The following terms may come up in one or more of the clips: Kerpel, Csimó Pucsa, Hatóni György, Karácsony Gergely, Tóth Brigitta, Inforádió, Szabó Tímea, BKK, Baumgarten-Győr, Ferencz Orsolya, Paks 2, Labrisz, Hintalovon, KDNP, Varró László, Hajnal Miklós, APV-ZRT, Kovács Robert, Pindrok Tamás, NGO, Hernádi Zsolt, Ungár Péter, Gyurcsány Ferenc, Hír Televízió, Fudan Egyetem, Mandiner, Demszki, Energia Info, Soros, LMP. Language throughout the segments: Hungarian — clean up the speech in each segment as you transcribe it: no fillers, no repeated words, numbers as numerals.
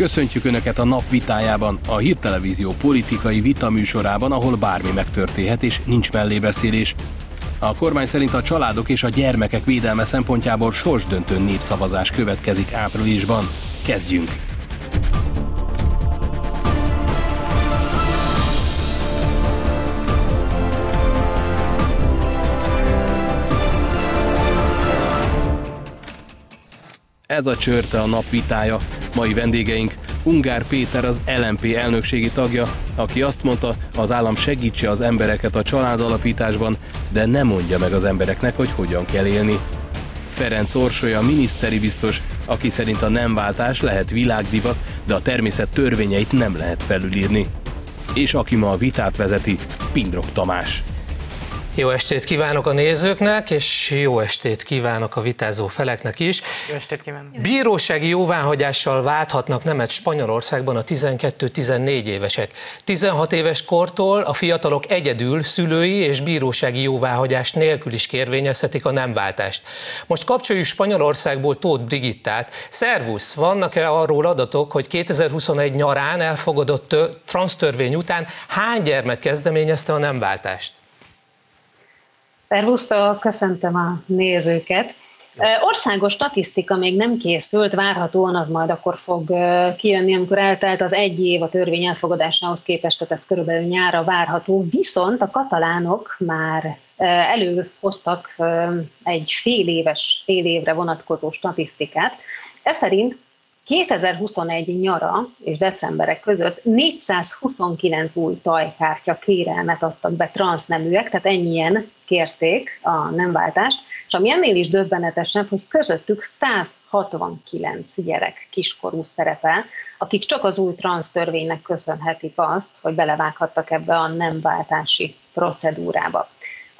Köszöntjük Önöket a Nap Vitájában, a Hír Televízió politikai vitaműsorában, ahol bármi megtörténhet és nincs mellébeszélés. A kormány szerint a családok és a gyermekek védelme szempontjából sorsdöntő népszavazás következik áprilisban. Kezdjünk! Ez a Csörte, a Nap Vitája. Mai vendégeink Ungár Péter, az LMP elnökségi tagja, aki azt mondta, az állam segítse az embereket a családalapításban, de nem mondja meg az embereknek, hogy hogyan kell élni. Ferencz Orsolya, miniszteri biztos, aki szerint a nemváltás lehet világdivat, de a természet törvényeit nem lehet felülírni. És aki ma a vitát vezeti, Pindrok Tamás. Jó estét kívánok a nézőknek, és jó estét kívánok a vitázó feleknek is. Jó estét kívánok. Bírósági jóváhagyással válthatnak nemet Spanyolországban a 12-14 évesek. 16 éves kortól a fiatalok egyedül szülői és bírósági jóváhagyás nélkül is kérvényezhetik a nemváltást. Most kapcsoljuk Spanyolországból Tóth Brigittát. Szervusz, vannak-e arról adatok, hogy 2021 nyarán elfogadott transztörvény után hány gyermek kezdeményezte a nemváltást? Szervusztok, köszöntöm a nézőket. Országos statisztika még nem készült, várhatóan az majd akkor fog kijönni, amikor eltelt az egy év a törvény elfogadásához képest, tehát ez körülbelül nyára várható, viszont a katalánok már előhoztak egy fél évre vonatkozó statisztikát. Ez szerint 2021 nyara és decemberek között 429 új tajkártya kérelmet adtak be transzneműek, tehát ennyien kérték a nemváltást, és ami ennél is döbbenetesebb, hogy közöttük 169 gyerek kiskorú szerepel, akik csak az új transztörvénynek köszönhetik azt, hogy belevághattak ebbe a nemváltási procedúrába.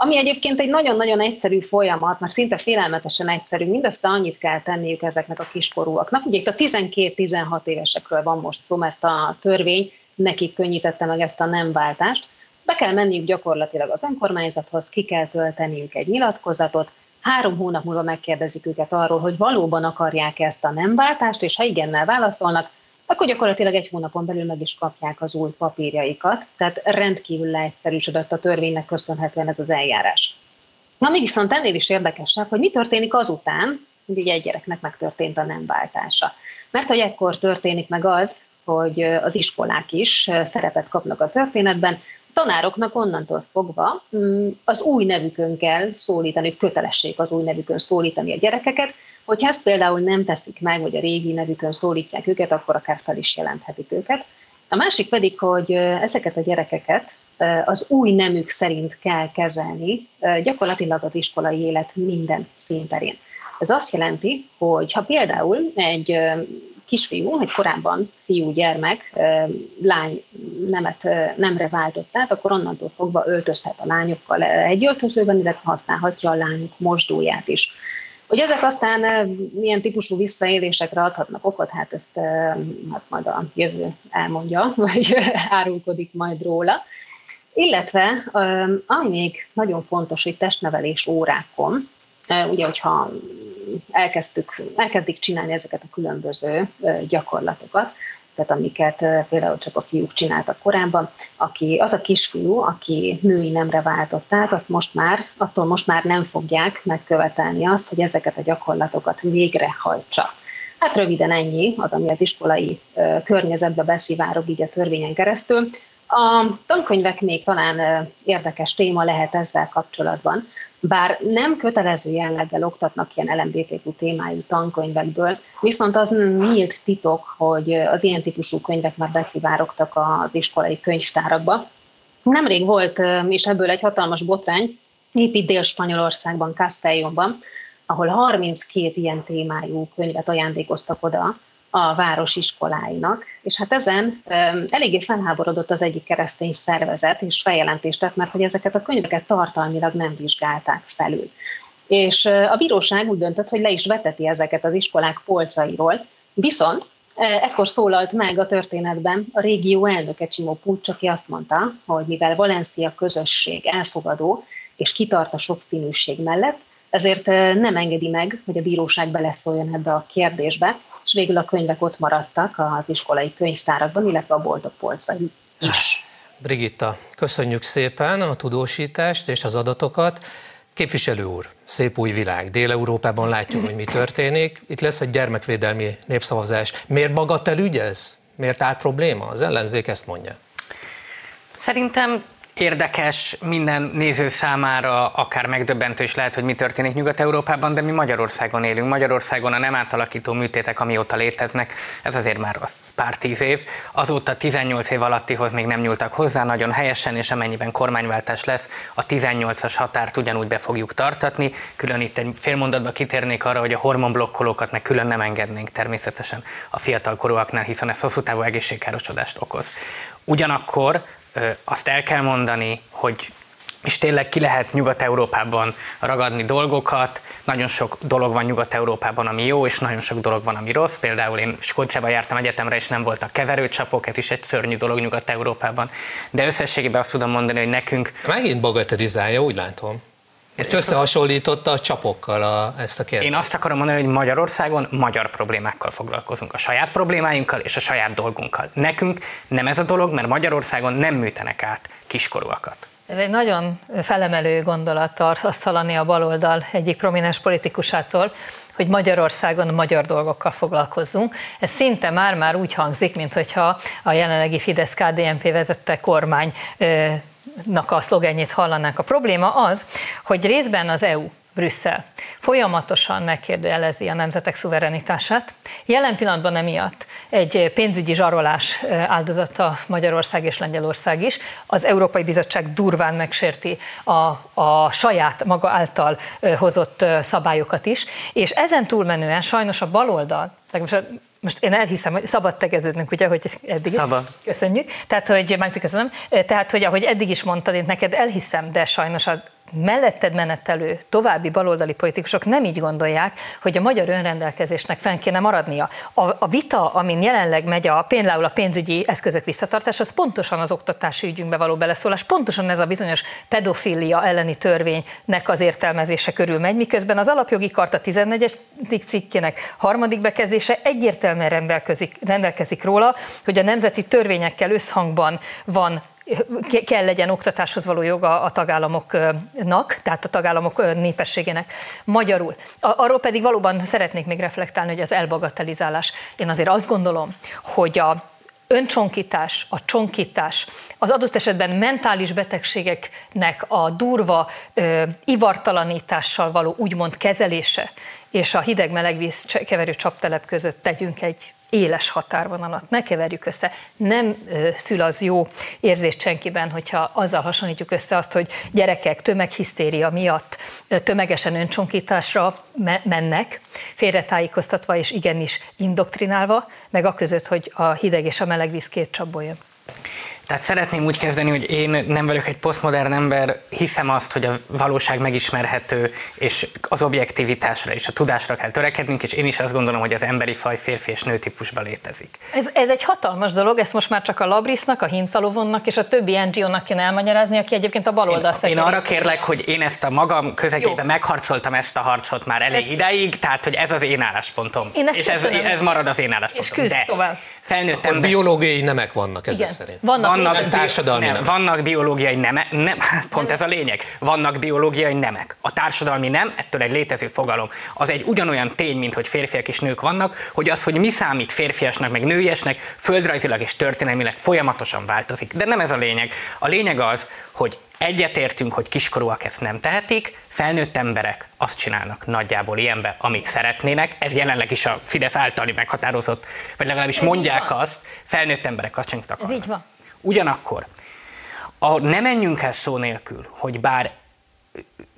Ami egyébként egy nagyon-nagyon egyszerű folyamat, már szinte félelmetesen egyszerű, mindössze annyit kell tenniük ezeknek a kiskorúaknak. Ugye itt a 12-16 évesekről van most szó, mert a törvény nekik könnyítette meg ezt a nemváltást. Be kell menniük gyakorlatilag az önkormányzathoz, ki kell tölteniük egy nyilatkozatot, 3 hónap múlva megkérdezik őket arról, hogy valóban akarják ezt a nemváltást, és ha igennel válaszolnak, akkor gyakorlatilag 1 hónapon belül meg is kapják az új papírjaikat, tehát rendkívül leegyszerűsödött a törvénynek köszönhetően ez az eljárás. Na, még viszont ennél is érdekesebb, hogy mi történik azután, hogy ugye egy gyereknek megtörtént a nemváltása. Mert hogy ekkor történik meg az, hogy az iskolák is szerepet kapnak a történetben, tanároknak onnantól fogva az új nevükön kell szólítani, kötelesség az új nevükön szólítani a gyerekeket. Hogyha ezt például nem teszik meg, vagy a régi nevükön szólítják őket, akkor akár fel is jelenthetik őket. A másik pedig, hogy ezeket a gyerekeket az új nemük szerint kell kezelni gyakorlatilag az iskolai élet minden színterén. Ez azt jelenti, hogy ha például egy kisfiú, egy korábban fiúgyermek lány nemre váltott át, akkor onnantól fogva öltözhet a lányokkal egy öltözőben, illetve használhatja a lányok mosdóját is. Hogy ezek aztán milyen típusú visszaélésekre adhatnak okot, hát ezt majd a jövő elmondja, vagy árulkodik majd róla. Illetve, amíg nagyon fontos, hogy testnevelés órákon, ugye, hogyha elkezdik csinálni ezeket a különböző gyakorlatokat, tehát amiket például csak a fiúk csináltak korábban, az a kisfiú, aki női nemre váltott át, attól most már nem fogják megkövetelni azt, hogy ezeket a gyakorlatokat végrehajtsa. Hát röviden ennyi az, ami az iskolai környezetbe beszivárog így a törvényen keresztül. A tankönyvek még talán érdekes téma lehet ezzel kapcsolatban, bár nem kötelező jelleggel oktatnak ilyen LMBTQ témájú tankönyvekből, viszont az nyílt titok, hogy az ilyen típusú könyvek már beszivárogtak az iskolai könyvtárakba. Nemrég volt, és ebből egy hatalmas botrány, épp itt Dél-Spanyolországban, Castellónban, ahol 32 ilyen témájú könyvet ajándékoztak oda a város iskoláinak, és hát ezen eléggé felháborodott az egyik keresztény szervezet, és feljelentést tett, mert hogy ezeket a könyveket tartalmilag nem vizsgálták felül. És a bíróság úgy döntött, hogy le is veteti ezeket az iskolák polcairól, viszont ekkor szólalt meg a történetben a régió elnöke, Csimó Pucsa, aki azt mondta, hogy mivel Valencia közösség elfogadó és kitart a sokszínűség mellett, ezért nem engedi meg, hogy a bíróság beleszóljon ebbe a kérdésbe, és végül a könyvek ott maradtak az iskolai könyvtárakban, illetve a boltok polcain is. Brigitta, köszönjük szépen a tudósítást és az adatokat. Képviselő úr, szép új világ. Dél-Európában látjuk, hogy mi történik. Itt lesz egy gyermekvédelmi népszavazás. Miért bagatellügy ez? Miért áll probléma? Az ellenzék ezt mondja. Szerintem érdekes minden néző számára, akár megdöbbentő is lehet, hogy mi történik Nyugat-Európában, de mi Magyarországon élünk. Magyarországon a nem átalakító műtétek, amióta léteznek, ez azért már pár 10 év. Azóta 18 év alattihoz még nem nyúltak hozzá, nagyon helyesen, és amennyiben kormányváltás lesz, a 18-as határt ugyanúgy be fogjuk tartatni. Külön itt egy fél mondatba kitérnék arra, hogy a hormonblokkolókat meg külön nem engednénk természetesen a fiatalkorúaknál, hiszen ez hosszú távú egészségkárosodást okoz. Ugyanakkor azt el kell mondani, hogy és tényleg ki lehet Nyugat-Európában ragadni dolgokat, nagyon sok dolog van Nyugat-Európában, ami jó, és nagyon sok dolog van, ami rossz. Például én Skóciába jártam egyetemre, és nem voltak keverőcsapok, ez is egy szörnyű dolog Nyugat-Európában. De összességében azt tudom mondani, hogy nekünk... Megint bagatelizálja, úgy látom. Itt összehasonlította a csapokkal ezt a kérdést. Én azt akarom mondani, hogy Magyarországon magyar problémákkal foglalkozunk. A saját problémáinkkal és a saját dolgunkkal. Nekünk nem ez a dolog, mert Magyarországon nem műtenek át kiskorúakat. Ez egy nagyon felemelő gondolat, azt hallani a baloldal egyik prominens politikusától, hogy Magyarországon a magyar dolgokkal foglalkozzunk. Ez szinte már úgy hangzik, mintha a jelenlegi Fidesz-KDNP vezette kormány a szlogenjét hallanánk. A probléma az, hogy részben az EU, Brüsszel folyamatosan megkérdőjelezi a nemzetek szuverenitását. Jelen pillanatban emiatt egy pénzügyi zsarolás áldozata Magyarország és Lengyelország is. Az Európai Bizottság durván megsérti a saját maga által hozott szabályokat is, és ezen túlmenően sajnos a baloldal, most én elhiszem, hogy szabad tegeződnünk, ugye, hogy eddig... Szabad. Köszönjük. Tehát, hogy ahogy eddig is mondtad, én neked elhiszem, de sajnos a melletted menetelő további baloldali politikusok nem így gondolják, hogy a magyar önrendelkezésnek fenn kéne maradnia. A vita, amin jelenleg megy például a pénzügyi eszközök visszatartás, az pontosan az oktatási ügyünkbe való beleszólás, pontosan ez a bizonyos pedofilia elleni törvénynek az értelmezése körül megy, miközben az alapjogi karta 14. cikkének harmadik bekezdése egyértelműen rendelkezik róla, hogy a nemzeti törvényekkel összhangban kell legyen oktatáshoz való joga a tagállamoknak, tehát a tagállamok népességének. Magyarul. Arról pedig valóban szeretnék még reflektálni, hogy az elbagatelizálás. Én azért azt gondolom, hogy a öncsonkítás, a csonkítás, az adott esetben mentális betegségeknek a durva ivartalanítással való úgymond kezelése, és a hideg-melegvíz keverő csaptelep között tegyünk egy éles határvonalat, ne keverjük össze. Nem szül az jó érzést senkiben, hogyha azzal hasonlítjuk össze azt, hogy gyerekek tömeghisztéria miatt tömegesen öncsonkításra mennek, félretájékoztatva és igenis indoktrinálva, meg a között, hogy a hideg és a meleg víz két csapból jön. Tehát szeretném úgy kezdeni, hogy én nem vagyok egy posztmodern ember, hiszem azt, hogy a valóság megismerhető, és az objektivitásra és a tudásra kell törekednünk, és én is azt gondolom, hogy az emberi faj férfi és nő típusban létezik. Ez egy hatalmas dolog, ezt most már csak a Labrisznak, a Hintalovonnak és a többi NGO-nak kéne elmagyarázni, aki egyébként a baloldal szerint. Én arra kérlek, hogy én ezt a magam közegében megharcoltam ezt a harcot már ideig, tehát hogy ez az én álláspontom. Én és ez marad az én álláspontom. És felnőttem. Biológiai nemek vannak ezek szerint. Vannak biológiai nemek, pont ez a lényeg, vannak biológiai nemek. A társadalmi nem, ettől egy létező fogalom. Az egy ugyanolyan tény, mint hogy férfiak és nők vannak, hogy az, hogy mi számít férfiasnak, meg nőiesnek, földrajzilag és történelmileg folyamatosan változik. De nem ez a lényeg. A lényeg az, hogy egyetértünk, hogy kiskorúak ezt nem tehetik, felnőtt emberek azt csinálnak nagyjából ilyenbe, amit szeretnének, ez jelenleg is a Fidesz általi meghatározott, vagy legalábbis ez mondják azt, felnőtt emberek azt csinálnak. Ez így van. Ugyanakkor, ne menjünk el szó nélkül, hogy bár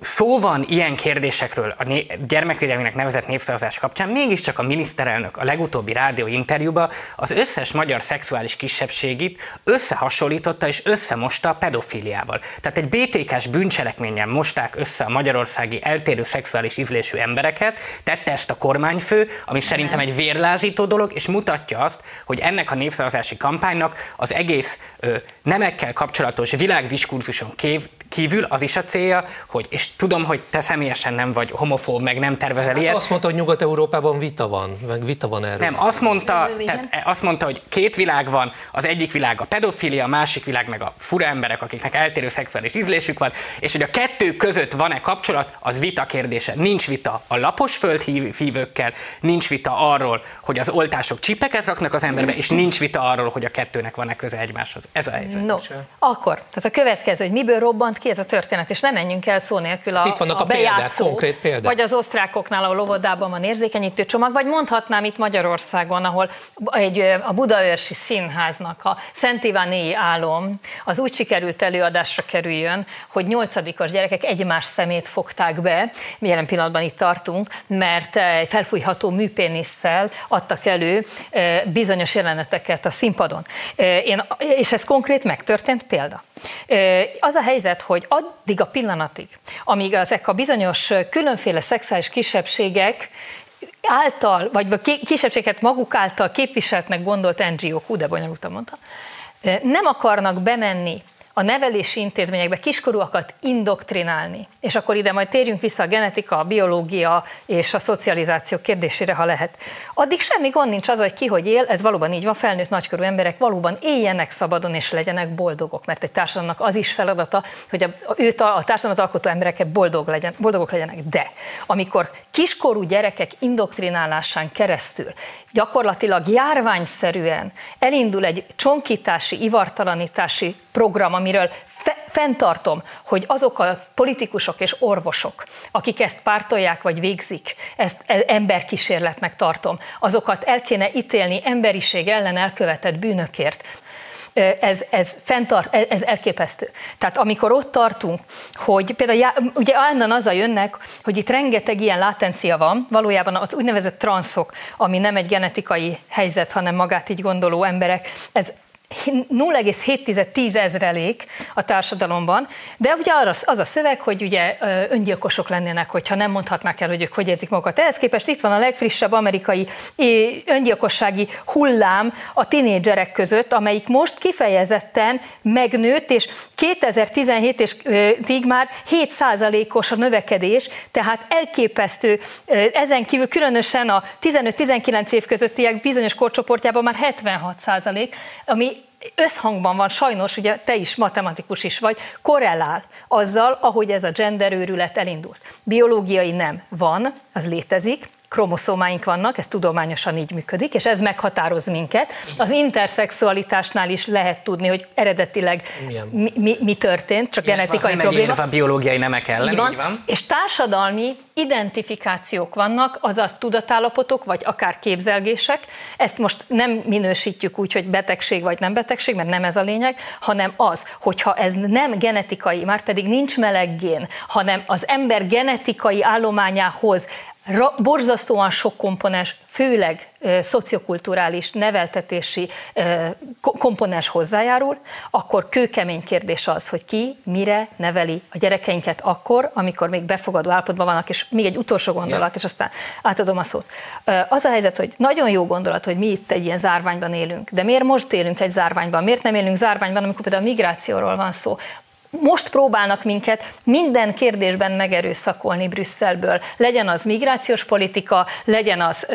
szó van ilyen kérdésekről a gyermekvédelmének nevezett népszavazás kapcsán, mégiscsak a miniszterelnök a legutóbbi rádió interjúban az összes magyar szexuális kisebbségit összehasonlította és összemosta a pedofiliával. Tehát egy BTK-s bűncselekménnyel mosták össze a magyarországi eltérő szexuális ízlésű embereket, tette ezt a kormányfő, ami szerintem egy vérlázító dolog, és mutatja azt, hogy ennek a népszavazási kampánynak az egész nemekkel kapcsolatos világdiskurzuson kívül az is a célja, hogy, és tudom, hogy te személyesen nem vagy homofób, meg nem tervezel ilyet. Azt mondta, hogy Nyugat-Európában vita van, meg vita van erről. Nem, azt mondta, hogy két világ van, az egyik világ a pedofilia, a másik világ meg a fura emberek, akiknek eltérő szexuális ízlésük van, és hogy a kettő között van-e kapcsolat, az vita kérdése. Nincs vita a lapos földhívőkkel, nincs vita arról, hogy az oltások csipeket raknak az emberbe, és nincs vita arról, hogy a kettőnek van-e köze egymáshoz. Ez a helyzet. No, akkor, tehát a következő, hogy miből robbant ki ez a történet, és nem menjünk el szó nélkül a, itt vannak a bejátszó, példák, konkrét példák. Vagy az osztrákoknál, ahol óvodában van érzékenyítő csomag, vagy mondhatnám itt Magyarországon, ahol a budaörsi színháznak a Szent Iváni álom az úgy sikerült előadásra kerüljön, hogy 8-as gyerekek egymás szemét fogták be, jelen pillanatban itt tartunk, mert felfújható műpénisszel adtak elő bizonyos jeleneteket a színpadon. És ez konkrét megtörtént példa. Az a helyzet, hogy addig a pillanatig, amíg ezek a bizonyos különféle szexuális kisebbségek által, vagy kisebbséget maguk által képviseltnek gondolt NGO-k, de bonyolultan mondta, nem akarnak bemenni a nevelési intézményekbe kiskorúakat indoktrinálni. És akkor ide majd térjünk vissza a genetika, a biológia és a szocializáció kérdésére, ha lehet. Addig semmi gond nincs az, hogy ki hogy él, ez valóban így van, felnőtt nagykorú emberek valóban éljenek szabadon és legyenek boldogok, mert egy társadalomnak az is feladata, hogy a társadalmat alkotó emberek boldogok legyenek. De amikor kiskorú gyerekek indoktrinálásán keresztül gyakorlatilag járványszerűen elindul egy csonkítási, ivartalanítási program, amiről fenntartom, hogy azok a politikusok és orvosok, akik ezt pártolják vagy végzik, ezt emberkísérletnek tartom, azokat el kéne ítélni emberiség ellen elkövetett bűnökért. Ez elképesztő. Tehát amikor ott tartunk, hogy például ugye állandóan azzal jönnek, hogy itt rengeteg ilyen látencia van, valójában az úgynevezett transzok, ami nem egy genetikai helyzet, hanem magát így gondoló emberek, ez 0,7-10 ezrelék a társadalomban, de ugye az a szöveg, hogy ugye öngyilkosok lennének, hogyha nem mondhatnák el, hogy ők hogy érzik magukat. Ehhez képest itt van a legfrissebb amerikai öngyilkossági hullám a tinédzserek között, amelyik most kifejezetten megnőtt, és 2017-ig már 7%-os a növekedés, tehát elképesztő. Ezen kívül különösen a 15-19 év közöttiek bizonyos korcsoportjában már 76%, ami összhangban van, sajnos, ugye te is matematikus is vagy, korrelál azzal, ahogy ez a genderőrület elindult. Biológiai nem van, az létezik, kromoszómáink vannak, ez tudományosan így működik, és ez meghatároz minket. Az interszexualitásnál is lehet tudni, hogy eredetileg mi történt, csak ilyen genetikai probléma. Van biológiai nemek ellen, így van. És társadalmi identifikációk vannak, azaz tudatállapotok, vagy akár képzelgések. Ezt most nem minősítjük úgy, hogy betegség vagy nem betegség, mert nem ez a lényeg, hanem az, hogyha ez nem genetikai, már pedig nincs meleggén, hanem az ember genetikai állományához borzasztóan sok komponens, főleg szociokulturális, neveltetési komponens hozzájárul, akkor kőkemény kérdés az, hogy ki mire neveli a gyerekeinket akkor, amikor még befogadó állapotban vannak, és még egy utolsó gondolat, és aztán átadom a szót. Az a helyzet, hogy nagyon jó gondolat, hogy mi itt egy ilyen zárványban élünk, de miért most élünk egy zárványban? Miért nem élünk zárványban, amikor például a migrációról van szó? Most próbálnak minket minden kérdésben megerőszakolni Brüsszelből. Legyen az migrációs politika, legyen az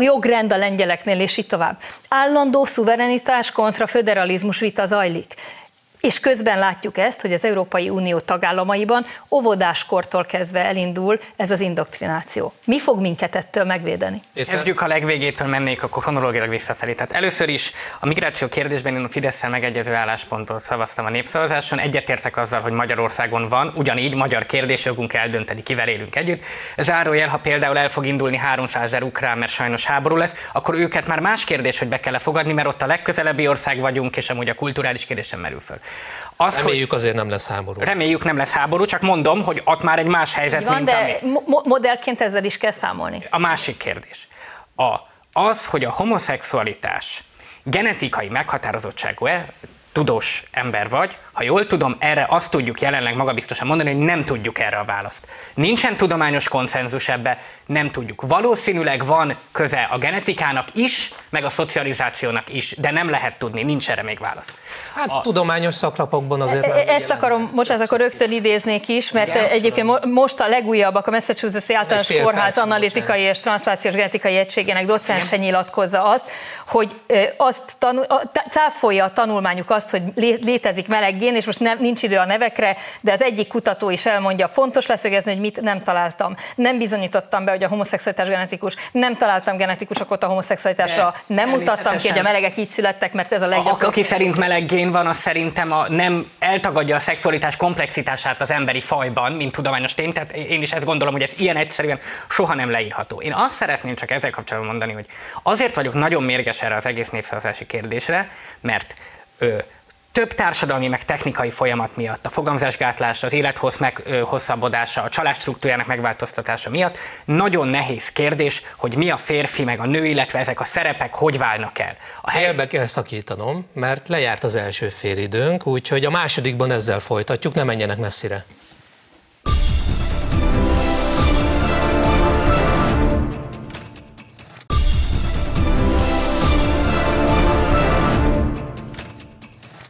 jogrend a lengyeleknél, és így tovább. Állandó szuverenitás kontra föderalizmus vita zajlik. És közben látjuk ezt, hogy az Európai Unió tagállamaiban óvodáskortól kezdve elindul ez az indoktrináció. Mi fog minket ettől megvédeni? Kezdjük, ha legvégétől mennék, akkor honológilag visszafelé. Tehát először is a migráció kérdésben én a Fidesz-szel megegyező álláspontot szavaztam a népszavazáson, egyetértek azzal, hogy Magyarországon van, ugyanígy magyar kérdésjogunk eldönteni, kivel élünk együtt. Zárójel, ha például el fog indulni 300 000 ukrán, mert sajnos háború lesz, akkor őket már más kérdés, hogy be kell fogadni, mert ott a legközelebbi ország vagyunk, és amúgy a kulturális kérdés sem merül föl. Reméljük azért nem lesz háború. Reméljük nem lesz háború, csak mondom, hogy ott már egy más helyzet, van, mint de ami. Modellként ezzel is kell számolni. A másik kérdés. Az, hogy a homoszexualitás genetikai meghatározottságú-e, tudós ember vagy, Ha jól tudom, erre azt tudjuk jelenleg magabiztosan mondani, hogy nem tudjuk erre a választ. Nincsen tudományos konszenzus ebbe, nem tudjuk. Valószínűleg van köze a genetikának is, meg a szocializációnak is, de nem lehet tudni, nincs erre még válasz. Hát a tudományos szaklapokban azért ezt akarom, bocsánat, akkor rögtön idéznék is, mert egyébként most a legújabbak, a Massachusetts-i általános kórház analitikai és transzlációs genetikai egységének docense nyilatkozza azt, hogy cáfolja a tanulmányuk azt, hogy létezik meleg gén, és most nincs idő a nevekre, de az egyik kutató is elmondja, fontos leszögezni, hogy mit nem találtam. Nem bizonyítottam be, hogy a homoszexualitás genetikus, nem találtam genetikusokot a homoszexualitásra, nem mutattam ki, hogy a melegek így születtek, mert ez a legjobb. Aki szerint meleg gén van, az szerintem nem eltagadja a szexualitás komplexitását az emberi fajban, mint tudományos tény, tehát én is ezt gondolom, hogy ez ilyen egyszerűen soha nem leírható. Én azt szeretném csak ezzel kapcsolatban mondani, hogy azért vagyok nagyon mérges erre az egész népszavazási kérdésre, mert több társadalmi meg technikai folyamat miatt, a fogamzásgátlás, az élethossz meghosszabbodása, a család struktúrának megváltoztatása miatt nagyon nehéz kérdés, hogy mi a férfi meg a nő, illetve ezek a szerepek hogy válnak el. Elbe kell szakítanom, mert lejárt az első félidőnk, úgyhogy a másodikban ezzel folytatjuk, ne menjenek messzire.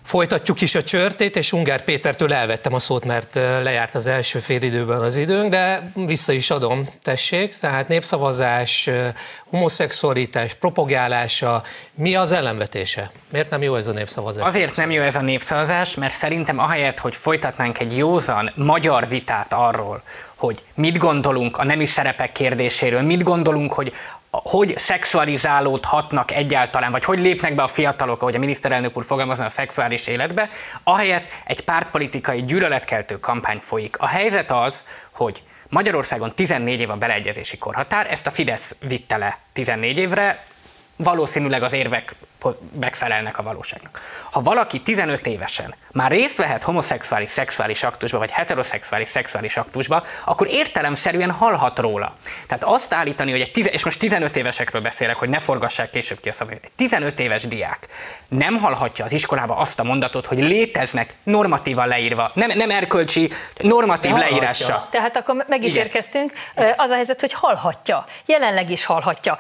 Folytatjuk is a Csörtét, és Ungár Pétertől elvettem a szót, mert lejárt az első fél időben az időnk, de vissza is adom, tessék. Tehát népszavazás, homoszexualitás propagálása, mi az ellenvetése? Miért nem jó ez a népszavazás? Azért nem jó ez a népszavazás, mert szerintem ahelyett, hogy folytatnánk egy józan magyar vitát arról, hogy mit gondolunk a nemi szerepek kérdéséről, mit gondolunk, hogy szexualizálódhatnak egyáltalán, vagy hogy lépnek be a fiatalok, ahogy a miniszterelnök úr fogalmazna, a szexuális életbe, ahelyett egy pártpolitikai gyűlöletkeltő kampány folyik. A helyzet az, hogy Magyarországon 14 év a beleegyezési korhatár, ezt a Fidesz vitte le 14 évre, valószínűleg az érvek megfelelnek a valóságnak. Ha valaki 15 évesen már részt vehet homoszexuális szexuális aktusba, vagy heteroszexuális szexuális aktusba, akkor értelemszerűen hallhat róla. Tehát azt állítani, hogy és most 15 évesekről beszélek, hogy ne forgassák később ki a szabályt, egy 15 éves diák nem hallhatja az iskolába azt a mondatot, hogy léteznek normatívan leírva, nem erkölcsi, normatív leírása. Tehát akkor meg is érkeztünk, az a helyzet, hogy hallhatja, jelenleg is hallhatja.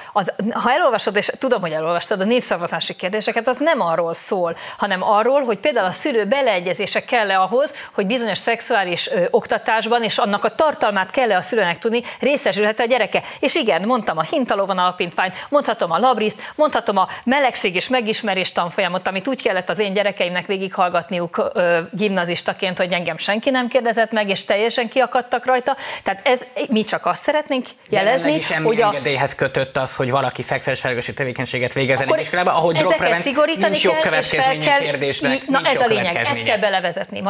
Ha elolvasod, és tudom, hogy elolvastad a népszavazás kérdéseket, az nem arról szól, hanem arról, hogy például a szülő beleegyezése kell-e ahhoz, hogy bizonyos szexuális oktatásban, és annak a tartalmát kell-e a szülőnek tudni, részesülhet a gyereke. És igen, mondtam a hintalóvonal alapítványt, mondhatom a labriszt, mondhatom a melegség és megismerés tanfolyamot, amit úgy kellett az én gyerekeimnek végighallgatniuk gimnazistaként, hogy engem senki nem kérdezett meg, és teljesen kiakadtak rajta. Tehát mi csak azt szeretnénk jelezni, is hogy engedélyhez kötött az, hogy valaki szexuális tevékenységet végezzen egy iskolában, ahogy ezeket szigorítani kell, és fel kell, na ez a lényeg, ezt kell belevezetni.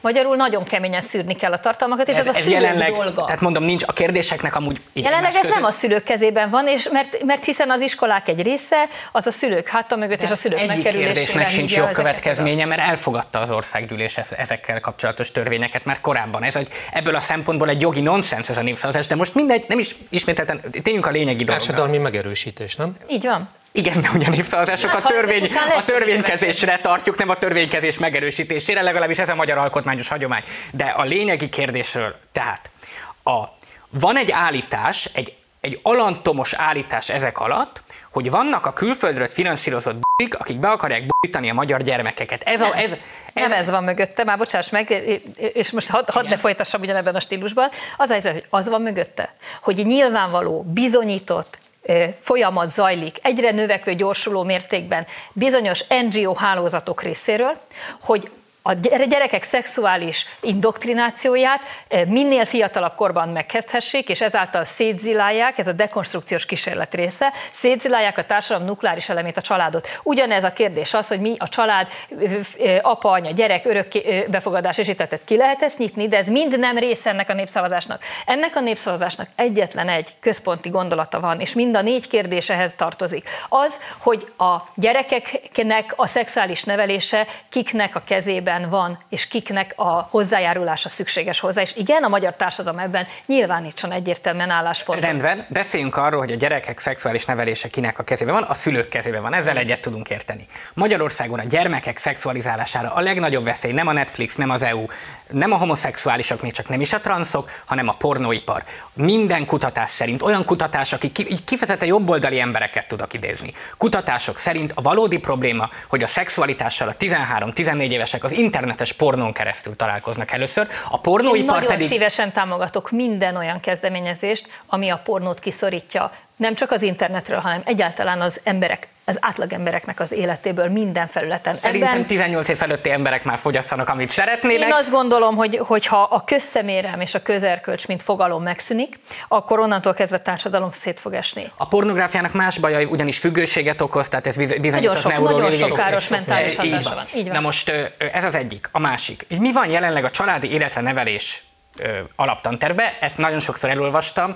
Magyarul nagyon keményen szűrni kell a tartalmakat, és ez a szülők jelenleg dolga. Tehát mondom, nincs a kérdéseknek amúgy... Jelenleg ez nem a szülők kezében van, és mert hiszen az iskolák egy része, az a szülők háta mögött, de és a szülők megkerülésére... Egyik kérdésnek sincs jogkövetkezménye, mert elfogadta az országgyűlés ezekkel kapcsolatos törvényeket már korábban. Ebből a szempontból egy jogi nonszensz ez a népszavazás, de most mindegy, nem is ismételten, tényleg a lényegi dolog. Társadalmi megerősítés, nem? Így van. Igen, de ugye a népszavazások a törvénykezésre tartjuk, nem a törvénykezés megerősítésére, legalábbis ez a magyar alkotmányos hagyomány. De a lényegi kérdésről, tehát van egy állítás, egy alantomos állítás ezek alatt, hogy vannak a külföldről finanszírozott b***ik, akik be akarják b***tani a magyar gyermekeket. Nem ez van mögötte, már bocsáss meg, és most hadd ne folytassam ugyanebben a stílusban. Az a helyzet, hogy az van mögötte, hogy nyilvánvaló, bizonyított folyamat zajlik, egyre növekvő, gyorsuló mértékben bizonyos NGO hálózatok részéről, hogy a gyerekek szexuális indoktrinációját minél fiatalabb korban megkezdhessék, és ezáltal szétzilálják, ez a dekonstrukciós kísérlet része, szétzilálják a társadalom nukleáris elemét, a családot. Ugyanez a kérdés az, hogy mi a család, apa, anya, gyerek, örök befogadás és itt ki lehet ezt nyitni, de ez mind nem része ennek a népszavazásnak. Ennek a népszavazásnak egyetlen egy központi gondolata van, és mind a négy kérdés ehhez tartozik. Az, hogy a gyerekeknek a szexuális nevelése kiknek a kezébe mennyiben van, és kiknek a hozzájárulása szükséges hozzá, és igen, a magyar társadalom ebben nyilvánítson egyértelműen álláspontot. Rendben, beszéljünk arról, hogy a gyerekek szexuális nevelése kinek a kezében van, a szülők kezében van, ezzel egyet tudunk érteni. Magyarországon a gyermekek szexualizálására a legnagyobb veszély nem a Netflix, nem az EU, nem a homoszexuálisok, még csak nem is a transzok, hanem a pornóipar. Minden kutatás szerint, olyan kutatás, aki kifejezetten jobboldali embereket tudok idézni. Kutatások szerint a valódi probléma, hogy a szexualitással a 13-14 évesek az internetes pornón keresztül találkoznak először, a pornóipar pedig... Nagyon szívesen támogatok minden olyan kezdeményezést, ami a pornót kiszorítja, nem csak az internetről, hanem egyáltalán az emberek, az átlagembereknek az életéből minden felületen. Szerintem ebben 18 év feletti emberek már fogyasszanak, amit szeretnének. Én azt gondolom, hogy ha a közszemérem és a közerkölcs mint fogalom megszűnik, akkor onnantól kezdve társadalom szét fog esni. A pornográfiának más bajai ugyanis függőséget okoz, tehát ez bizonyos nagyon sok káros mentális hatása van. Így van. Na most ez az egyik. A másik. Mi van jelenleg a családi életre nevelés alaptantervbe, ezt nagyon sokszor elolvastam,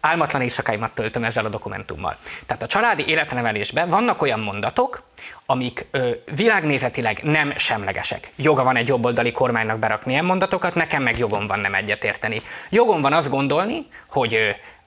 álmatlan éjszakáimat töltöm ezzel a dokumentummal. Tehát a családi életnevelésben vannak olyan mondatok, amik világnézetileg nem semlegesek. Joga van egy jobboldali kormánynak berakni ilyen mondatokat, nekem meg jogom van nem egyetérteni. Jogom van azt gondolni, hogy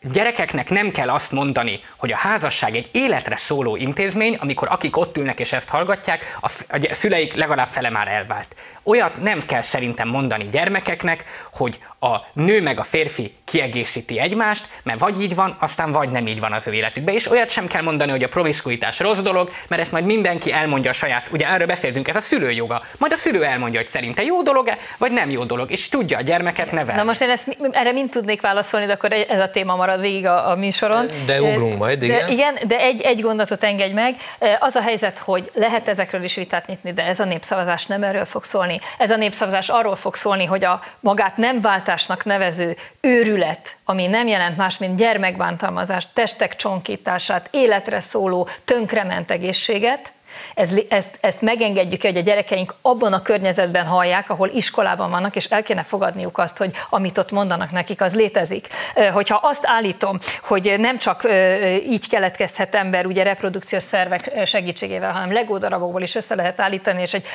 gyerekeknek nem kell azt mondani, hogy a házasság egy életre szóló intézmény, amikor akik ott ülnek és ezt hallgatják, a szüleik legalább fele már elvált. Olyat nem kell szerintem mondani gyermekeknek, hogy a nő meg a férfi kiegészíti egymást, mert vagy így van, aztán vagy nem így van az ő életükben. És olyat sem kell mondani, hogy a promiszkuitás rossz dolog, mert ezt majd mindenki elmondja a saját, ugye erről beszéltünk, ez a szülő joga. Majd a szülő elmondja, hogy szerinte jó dolog-e, vagy nem jó dolog, és tudja a gyermeket nevelni. Na most én erre mind tudnék válaszolni, de akkor ez a téma marad végig a műsoron. De ugrunk majd, igen. De egy gondolatot engedj meg. Az a helyzet, hogy lehet ezekről is vitát nyitni, de ez a népszavazás nem erről fog szólni. Ez a népszavazás arról fog szólni, hogy a magát nem váltásnak nevező őrület, ami nem jelent más, mint gyermekbántalmazást, testek csonkítását, életre szóló, tönkrement egészséget, ezt megengedjük, hogy a gyerekeink abban a környezetben hallják, ahol iskolában vannak, és el kéne fogadniuk azt, hogy amit ott mondanak nekik, az létezik. Hogyha azt állítom, hogy nem csak így keletkezhet ember, ugye reprodukciós szervek segítségével, hanem legódarabokból is össze lehet állítani, és egy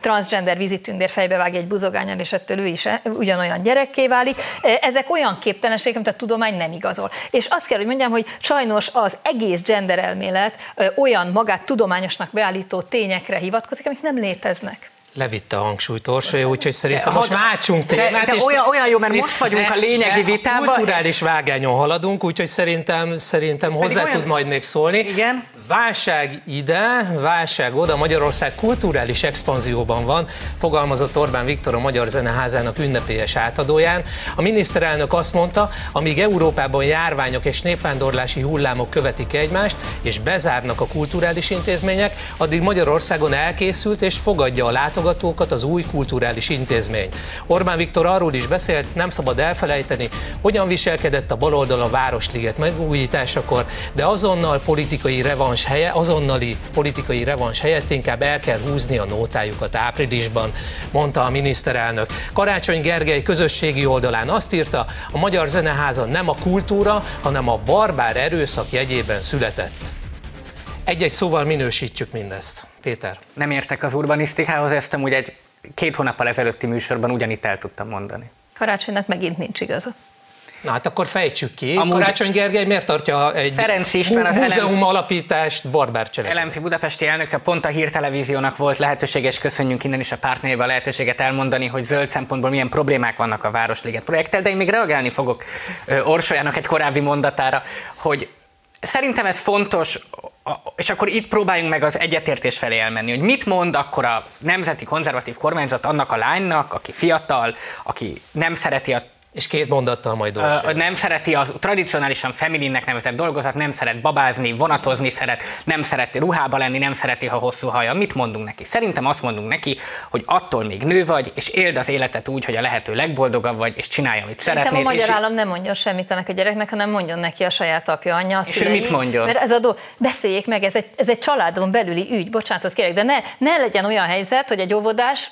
transgender vízitündér fejbevág egy buzogányon, és ettől ő is ugyanolyan gyerekké válik. Ezek olyan képtelenség, amit a tudomány nem igazol. És azt kell, hogy mondjam, hogy sajnos az egész gender elmélet olyan magát tudományos beállító tényekre hivatkozik, amik nem léteznek. Levitte a hangsúlyt Orsolya, úgyhogy szerintem most váltsunk témát. De olyan jó, mert most vagyunk a lényegi vitában. Kulturális vágányon haladunk, úgyhogy szerintem hozzá tud majd még szólni. Igen. Válság ide, válság oda, Magyarország kulturális expanzióban van, fogalmazott Orbán Viktor a Magyar Zeneházának ünnepélyes átadóján. A miniszterelnök azt mondta, amíg Európában járványok és népvándorlási hullámok követik egymást, és bezárnak a kulturális intézmények, addig Magyarországon elkészült és fogadja a látogatókat az új kulturális intézmény. Orbán Viktor arról is beszélt, nem szabad elfelejteni, hogyan viselkedett a baloldal a Városliget megújításakor, de azonnal politikai revans azonnali politikai revans helyett inkább el kell húzni a nótájukat áprilisban, mondta a miniszterelnök. Karácsony Gergely közösségi oldalán azt írta, a Magyar Zeneháza nem a kultúra, hanem a barbár erőszak jegyében született. Egy-egy szóval minősítsük mindezt. Péter. Nem értek az urbanisztikához, ezt amúgy két hónappal ezelőtti műsorban ugyanitt el tudtam mondani. Karácsonynak megint nincs igaza. Na hát akkor fejtsük ki, amúgy Karácsony Gergely miért tartja egy múzeum alapítást barbárcselekménynek? LMP budapesti elnöke, pont a Hír Televíziónak volt lehetősége, és köszönjünk innen is a partnerbe a lehetőséget elmondani, hogy zöld szempontból milyen problémák vannak a Városliget projekttel, de én még reagálni fogok Orsolyának egy korábbi mondatára, hogy szerintem ez fontos, és akkor itt próbáljunk meg az egyetértés felé elmenni, hogy mit mond akkor a nemzeti konzervatív kormányzat annak a lánynak, aki fiatal, aki nem szereti a és két mondattal majd Orsolya. Nem szereti a tradicionálisan femininnek nevezett dolgozat, nem szeret babázni, vonatozni szeret, nem szereti ruhába lenni, nem szereti, ha hosszú haja. Mit mondunk neki? Szerintem azt mondunk neki, hogy attól még nő vagy, és éld az életet úgy, hogy a lehető legboldogabb vagy, és csinálja, amit szeretnél. Szerintem a magyar állam nem mondjon semmit ennek a gyereknek, hanem mondjon neki a saját apja, anyja, és szülei, ő mit mondjon? Mert ez a beszéljék meg, ez egy családon belüli ügy, bocsánatot kérek, de ne legyen olyan helyzet, hogy egy óvodás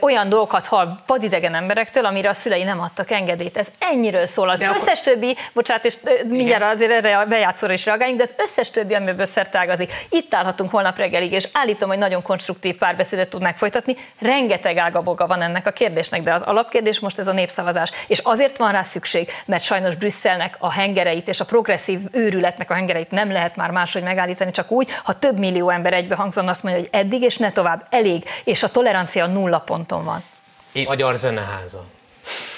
olyan dolgokat hall vadidegen emberektől, amire a szülei nem adtak engedélyt. zenét. Ez ennyiről szól. Az összes többi, bocsánat, és mindjárt azért erre a bejátszóra is reagáljunk, de az összes többi, amiből szertágazik. Itt állhatunk holnap reggelig, és állítom, hogy nagyon konstruktív párbeszédet tudnánk folytatni. Rengeteg ágaboga van ennek a kérdésnek, de az alapkérdés most ez a népszavazás. És azért van rá szükség, mert sajnos Brüsszelnek a hengereit és a progresszív őrületnek a hengereit nem lehet már máshogy megállítani, csak úgy, ha több millió ember egybehangzóan azt mondja, hogy eddig és ne tovább, elég, és a tolerancia nulla ponton van. Magyar Zeneháza.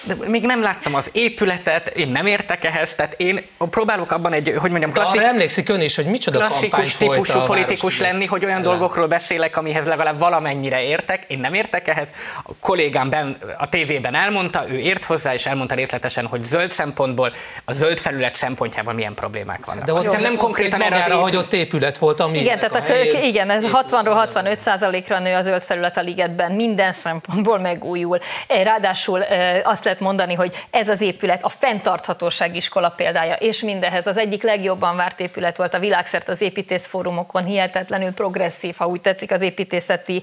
De még nem láttam az épületet, én nem értek ehhez, tehát én próbálok abban egy, hogy mondjam, emlékszik ön is, hogy micsoda klasszikus típusú politikus lenni, hogy olyan dolgokról beszélek, amihez legalább valamennyire értek, én nem értek ehhez. A kollégám a tévében elmondta, ő ért hozzá, és elmondta részletesen, hogy zöld szempontból, a zöld felület szempontjában milyen problémák vannak. De azt nem konkrétan erre, hogy ott épület volt, ami... Igen, tehát igen, ez 60-65%-ra nő a zöld felület a ligetben, minden szempontból megújul. Ráadásul azt lehet mondani, hogy ez az épület a fenntarthatóság iskola példája, és mindehez az egyik legjobban várt épület volt a világszerte az építészfórumokon, hihetetlenül progresszív, ha úgy tetszik, az építészeti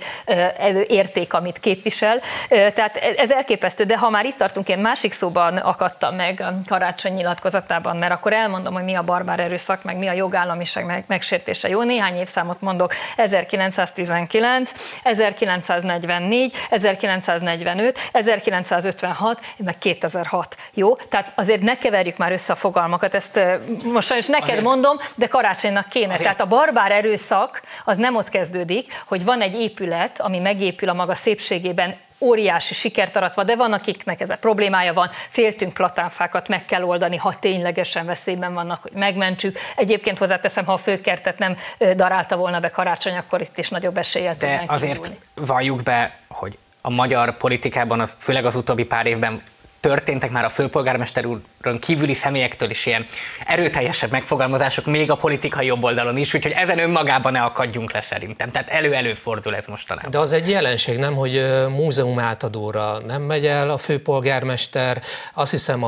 érték, amit képvisel. Tehát ez elképesztő, de ha már itt tartunk, én másik szóban akadtam meg a Karácsony nyilatkozatában, mert akkor elmondom, hogy mi a barbár erőszak, meg mi a jogállamiság megsértése. Jó, néhány évszámot mondok, 1919, 1944, 1945, 1956, meg 2006, jó? Tehát azért ne keverjük már össze a fogalmakat, ezt most sajnos neked mondom, de Karácsonynak kéne. Azért. Tehát a barbár erőszak az nem ott kezdődik, hogy van egy épület, ami megépül a maga szépségében, óriási sikert aratva, de van, akiknek ez a problémája van, féltünk platánfákat, meg kell oldani, ha ténylegesen veszélyben vannak, hogy megmentsük. Egyébként hozzáteszem, ha a főkertet nem darálta volna be Karácsony, akkor itt is nagyobb eséllyel tudnánk indulni. De azért valljuk be, hogy a magyar politikában, főleg az utóbbi pár évben történtek már a főpolgármester úrön kívüli személyektől is ilyen erőteljesebb megfogalmazások, még a politikai jobb oldalon is, úgyhogy ezen önmagában ne akadjunk le szerintem. Tehát előfordul ez mostanában. De az egy jelenség, nem, hogy múzeum átadóra nem megy el a főpolgármester, azt hiszem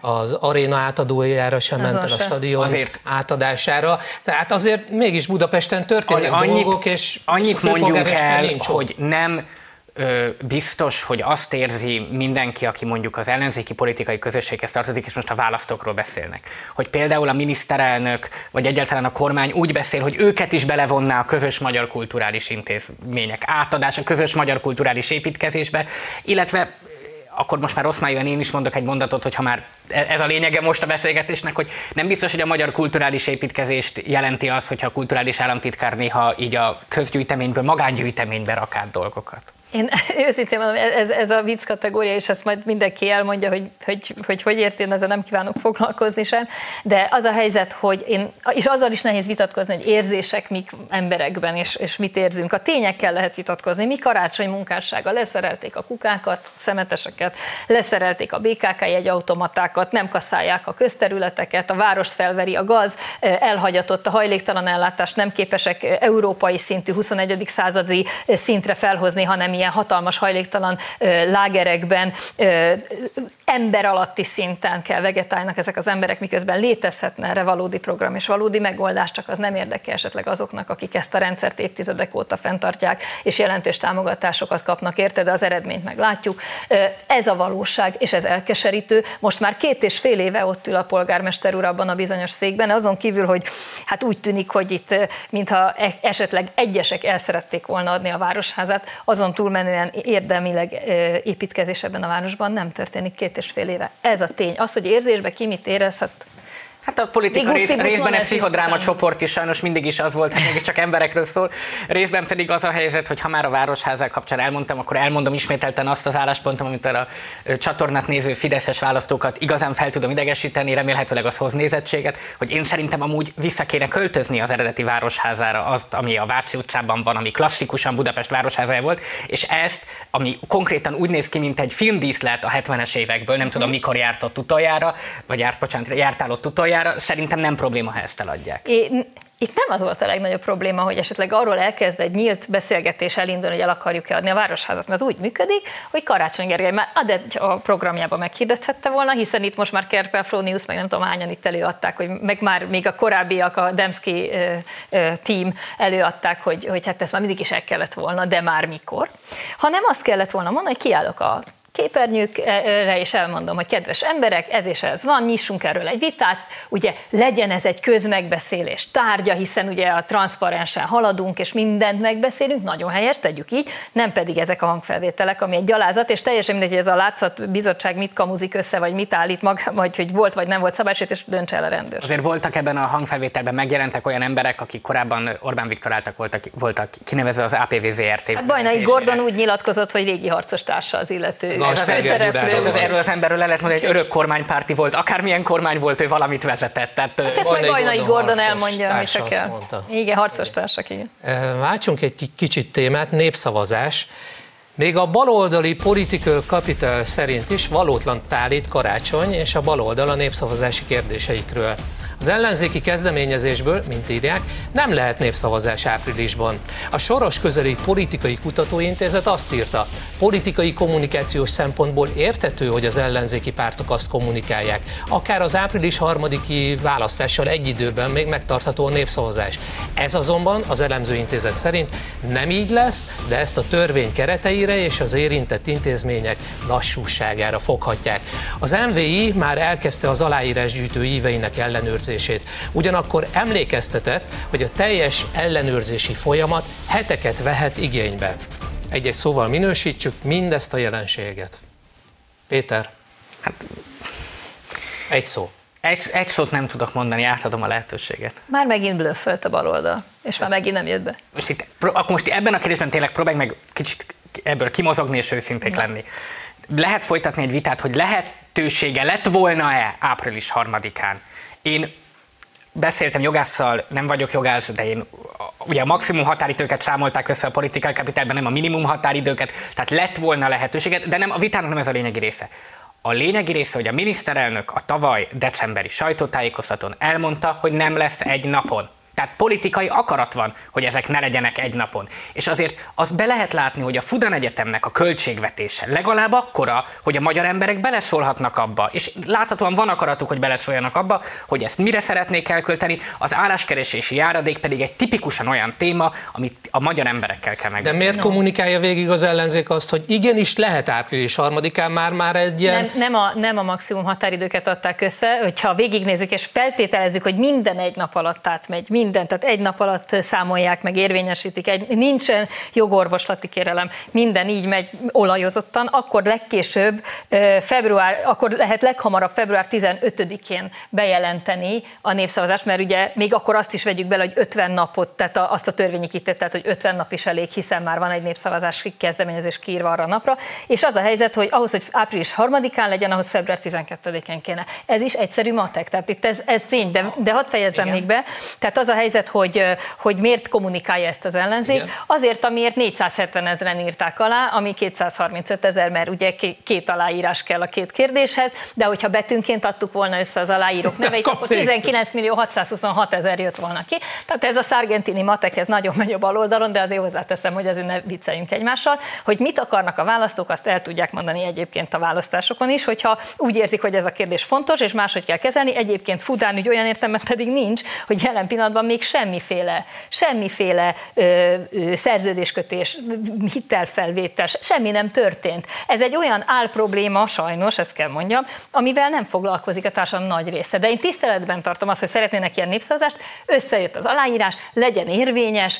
az aréna átadójára sem ment el, a stadion átadására. Tehát azért mégis Budapesten történnek dolgok, és annyit mondjuk el, hogy nem... biztos, hogy azt érzi mindenki, aki mondjuk az ellenzéki politikai közösséghez tartozik, és most a választókról beszélnek. Hogy például a miniszterelnök, vagy egyáltalán a kormány úgy beszél, hogy őket is belevonná a közös magyar kulturális intézmények átadása, közös magyar kulturális építkezésbe, illetve akkor most már rosszmájúan én is mondok egy mondatot, hogy ha már ez a lényege most a beszélgetésnek, hogy nem biztos, hogy a magyar kulturális építkezést jelenti az, hogyha a kulturális államtitkár néha így a közgyűjteményből magángyűjteménybe rak át dolgokat. Én őszintén mondom, ez a vicc kategória, és ezt majd mindenki elmondja, hogy ért, én ezzel nem kívánok foglalkozni sem, de az a helyzet, hogy és azzal is nehéz vitatkozni, hogy érzések mik emberekben, és mit érzünk. A tényekkel lehet vitatkozni. Mi Karácsony munkássága, leszerelték a kukákat, szemeteseket, leszerelték a BKK jegyautomatákat, nem kaszálják a közterületeket, a várost felveri a gaz, elhagyatott a hajléktalan ellátást, nem képesek európai szintű, 21. századi szintre felhozni, hanem ilyen hatalmas hajléktalan lágerekben, ember alatti szinten kell vegetálnak ezek az emberek, miközben létezhetne erre valódi program és valódi megoldás, csak az nem érdeke esetleg azoknak, akik ezt a rendszert évtizedek óta fenntartják, és jelentős támogatásokat kapnak érte, de az eredményt meglátjuk. Ez a valóság, és ez elkeserítő. Most már 2,5 éve ott ül a polgármester úr abban a bizonyos székben, azon kívül, hogy hát úgy tűnik, hogy itt, mintha esetleg egyesek el szerették volna adni a városházát, azon túlmenően érdemileg építkezés ebben a városban nem történik 2,5 éve. Ez a tény. Az, hogy érzésbe ki mit érezhet. Hát a politika részben egy pszichodráma csoport is sajnos mindig is az volt, hogy csak emberekről szól. Részben pedig az a helyzet, hogy ha már a városházák kapcsán elmondtam, akkor elmondom ismételten azt az álláspontom, amit a csatornát néző fideszes választókat igazán fel tudom idegesíteni, remélhetőleg az hoz nézettséget, hogy én szerintem amúgy vissza kéne költözni az eredeti városházára azt, ami a Váci utcában van, ami klasszikusan Budapest városházája volt, és ezt, ami konkrétan úgy néz ki, mint egy filmdíszlet a 70-es évekből, nem tudom mikor járt ott utoljára, vagy jártál ott utoljára, szerintem nem probléma, ha ezt eladják. Itt nem az volt a legnagyobb probléma, hogy esetleg arról elkezd egy nyílt beszélgetés elindulni, hogy el akarjuk-e adni a városházat, mert az úgy működik, hogy Karácsony Gergely már a programjában meghirdethette volna, hiszen itt most már Kerpel, Frónius, meg nem tudom hányan itt előadták, hogy meg már még a korábbiak, a Demszki team előadták, hogy hát ezt már mindig is el kellett volna, de már mikor. Hanem azt kellett volna mondani, hogy kiállok a képernyőkre, és elmondom, hogy kedves emberek, ez és ez van, nyissunk erről egy vitát, ugye legyen ez egy közmegbeszélés tárgya, hiszen ugye a transzparensen haladunk, és mindent megbeszélünk, nagyon helyes, tegyük így, nem pedig ezek a hangfelvételek, ami egy gyalázat, és teljesen mindegy, hogy ez a látszatbizottság mit kamuzik össze, vagy mit állít maga, vagy hogy volt, vagy nem volt szabálysértés, és döntse el a rendőr. Azért voltak ebben a hangfelvételben, megjelentek olyan emberek, akik korábban Orbán Viktor által voltak kinevezve az APV-ZRT. Hát Bajnai Gordon úgy nyilatkozott, hogy régi harcos társa az illető. Erről az emberről le lehet mondani, hogy örök kormánypárti volt, akármilyen kormány volt, ő valamit vezetett. Tehát ezt majd Bajnai Gordon elmondja, amit se kell. Igen, harcos társak, igen. Váltsunk egy kicsit témát, népszavazás. Még a baloldali political capital szerint is valótlant állít Karácsony és a baloldal a népszavazási kérdéseikről. Az ellenzéki kezdeményezésből, mint írják, nem lehet népszavazás áprilisban. A Soros közeli politikai kutatóintézet azt írta, politikai kommunikációs szempontból érthető, hogy az ellenzéki pártok azt kommunikálják. Akár az április 3. választással egy időben még megtartható a népszavazás. Ez azonban az elemzőintézet szerint nem így lesz, de ezt a törvény kereteire és az érintett intézmények lassúságára foghatják. Az MVI már elkezdte az aláírásgyűjtő íveinek ellenőrzését. Ugyanakkor emlékeztetett, hogy a teljes ellenőrzési folyamat heteket vehet igénybe. Egy-egy szóval minősítsük mindezt a jelenséget. Péter, hát egy szó. Egy szót nem tudok mondani, átadom a lehetőséget. Már megint blöffölt a baloldal, és már megint nem jött be. Most ebben a kérdésben tényleg próbálj meg kicsit ebből kimozogni és őszinték lenni. Lehet folytatni egy vitát, hogy lehetősége lett volna-e április 3-án? Én beszéltem jogásszal, nem vagyok jogász, de én ugye a maximum határidőket számolták össze a politikai kapitálban, nem a minimum határidőket, tehát lett volna lehetőséget, de nem, a vitának nem ez a lényegi része. A lényegi része, hogy a miniszterelnök a tavaly decemberi sajtótájékoztatón elmondta, hogy nem lesz egy napon. Tehát politikai akarat van, hogy ezek ne legyenek egy napon. És azért azt be lehet látni, hogy a Fudan Egyetemnek a költségvetése legalább akkora, hogy a magyar emberek beleszólhatnak abba, és láthatóan van akaratuk, hogy beleszóljanak abba, hogy ezt mire szeretnék elkölteni, az álláskeresési járadék pedig egy tipikusan olyan téma, amit a magyar emberekkel kell megbeszélni. De miért kommunikálja végig az ellenzék azt, hogy igenis lehet április 3-án már egy ilyen... Nem a maximum határidőket adták össze, hogyha végignézzük és feltételezzük, hogy minden egy nap alatt átmegy, tehát egy nap alatt számolják meg, érvényesítik, nincsen jogorvoslati kérelem, minden így megy olajozottan, akkor legkésőbb akkor lehet leghamarabb február 15-én bejelenteni a népszavazást, mert ugye még akkor azt is vegyük bele, hogy 50 napot, tehát azt a törvényi kitételt, hogy 50 nap is elég, hiszen már van egy népszavazási kezdeményezés kiírva arra a napra, és az a helyzet, hogy ahhoz, hogy április 3-án legyen, ahhoz február 12-én kéne. Ez is egyszerű matek, tehát itt ez tény, de hadd fejezzem még be, tehát az a helyzet, hogy miért kommunikálja ezt az ellenzék, igen. Azért, amiért 470 000-en írták alá, ami 235 000, mert ugye két aláírás kell a két kérdéshez, de hogyha betűnként adtuk volna össze az aláírók neveit, akkor 19.626.000 jött volna ki. Tehát ez a szargentini matek, ez nagyon megy a baloldalon, de azért hozzáteszem, hogy azért ne vicceljünk egymással, hogy mit akarnak a választók, azt el tudják mondani egyébként a választásokon is, hogyha úgy érzik, hogy ez a kérdés fontos, és máshogy kell kezelni, egyébként Fudán ügy olyan értelemben pedig nincs, hogy jelen pillanatban még semmiféle szerződéskötés, hitelfelvétel, semmi nem történt. Ez egy olyan álprobléma, sajnos, ezt kell mondjam, amivel nem foglalkozik a társadalom nagy része. De én tiszteletben tartom azt, hogy szeretnének ilyen népszavazást, összejött az aláírás, legyen érvényes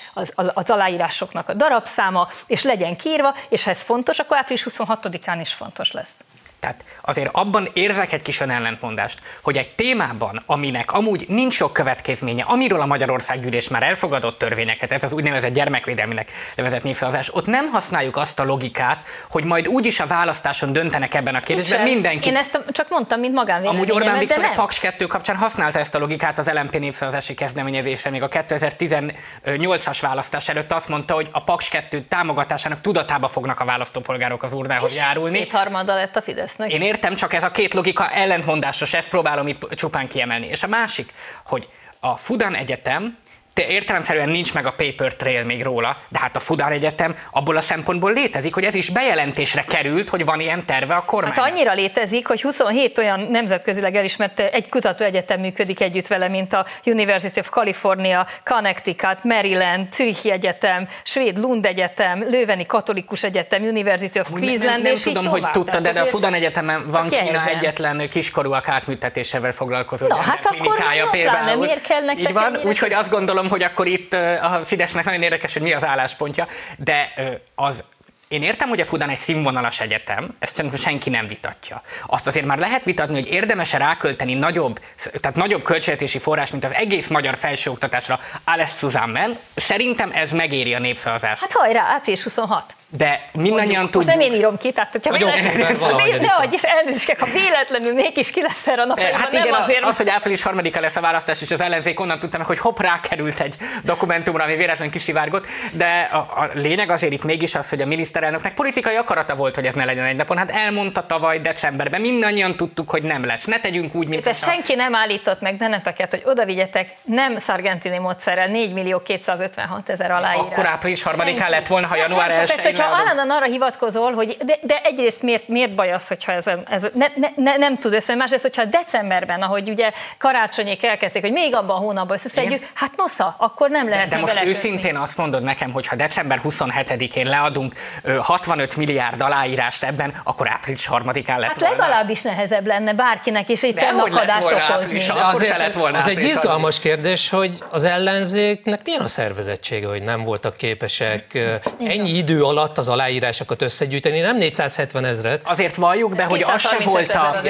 az aláírásoknak a darabszáma, és legyen kiírva, és ha ez fontos, akkor április 26-án is fontos lesz. Tehát azért abban érzek egy kis önellentmondást, hogy egy témában, aminek amúgy nincs sok következménye, amiről a Magyarországgyűlés már elfogadott törvényeket, ez az úgynevezett gyermekvédelminek nevezett népszavazás, ott nem használjuk azt a logikát, hogy majd úgyis a választáson döntenek ebben a kérdésben mindenki. Én ezt csak mondtam, mint magánvéleményemet. Amúgy Orbán Viktor a Paks 2 kapcsán használta ezt a logikát az LMP népszavazási kezdeményezésre, még a 2018-as választás előtt azt mondta, hogy a Paks 2 támogatásának tudatába fognak a választópolgárok az urnához járulni. Kétharmada lett a Fidesz. Én értem, csak ez a két logika ellentmondásos, ezt próbálom itt csupán kiemelni. És a másik, hogy a Fudan Egyetem értelemszerűen nincs meg a paper trail még róla, de hát a Fudár Egyetem abból a szempontból létezik, hogy ez is bejelentésre került, hogy van ilyen terve a kormány. Hát annyira létezik, hogy 27 olyan nemzetközileg elismert egy kutatóegyetem működik együtt vele, mint a University of California, Connecticut, Maryland, Zürichi Egyetem, Svéd Lund Egyetem, Lőveni Katolikus Egyetem, University of Queensland, nem és tudom, így tovább. Hogy tudtad, de a Fudár Egyetemen van Kína egyetlen kiskorúak átműtetésével foglalkozó klinikája például. Így van, úgyhogy azt gondolom, hogy akkor itt a Fidesznek nagyon érdekes, hogy mi az álláspontja, de az... Én értem, hogy a Fudán egy színvonalas egyetem, ezt szerintem senki nem vitatja. Azt azért már lehet vitatni, hogy érdemes-e rákölteni nagyobb költségvetési forrás, mint az egész magyar felsőoktatásra, alles zusammen. Szerintem ez megéri a népszavazást. Hát hajrá, április 26. De mindannyian tudjuk. Most nem én írom ki, tehát hogyha véletlenül mégis ki lesz erre a napra, hát nem igen, azért. Az, hogy április 3-a lesz a választás, és az ellenzék onnan tudtanak, hogy hopp, rákerült egy dokumentumra, ami véletlenül kiszivárgott, de a lényeg azért itt mégis az, hogy a miniszterelnöknek politikai akarata volt, hogy ez ne legyen egy napon. Hát elmondta tavaly decemberben, mindannyian tudtuk, hogy nem lesz. Ne tegyünk úgy, mint senki nem állított meg benneteket, hogy oda vigyetek nem Sargentini módszerrel 4.256.000 aláírás. Akkor április 3-án lett volna, ha január 1-én. Ha állandóan arra hivatkozol, hogy de egyrészt miért baj az, hogyha ez nem tud össze, másrészt, hogyha decemberben, ahogy ugye karácsonyék elkezdték, hogy még abban a hónapban összeszedjük, hát nosza, akkor nem lehet. De most őszintén azt mondod nekem, hogy ha december 27-én leadunk 65 milliárd aláírást ebben, akkor április 3-án lett volna. Hát legalábbis nehezebb lenne bárkinek is egy fennakadást okozni. Az egy izgalmas kérdés, hogy az ellenzéknek milyen a szervezettsége, hogy nem voltak képesek ennyi idő alatt az aláírásokat összegyűjteni, nem 470 000. Azért valljuk be, hogy az sem volt a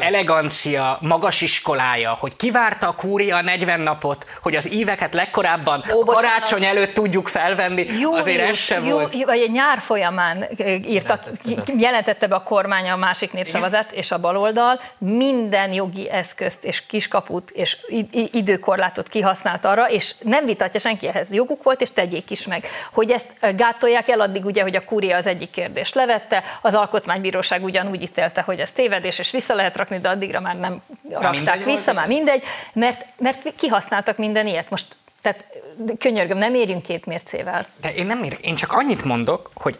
elegancia magas iskolája, hogy kivárta a kúria 40 napot, hogy az íveket legkorábban karácsony előtt tudjuk felvenni, azért ez sem volt. Vagy nyár folyamán jelentette be a kormány a másik népszavazást és a baloldal, minden jogi eszközt és kiskaput és időkorlátot kihasznált arra, és nem vitatja senki, ehhez joguk volt, és tegyék is meg, hogy ezt gátolják el addig ugye, hogy a kúria az egyik kérdést levette, az alkotmánybíróság ugyanúgy ítélte, hogy ez tévedés, és vissza lehet rakni, de addigra már nem rakták vissza, már mindegy, mert kihasználtak minden ilyet. Most, tehát könyörgöm, nem érjünk két mércével. De én nem érek, én csak annyit mondok, hogy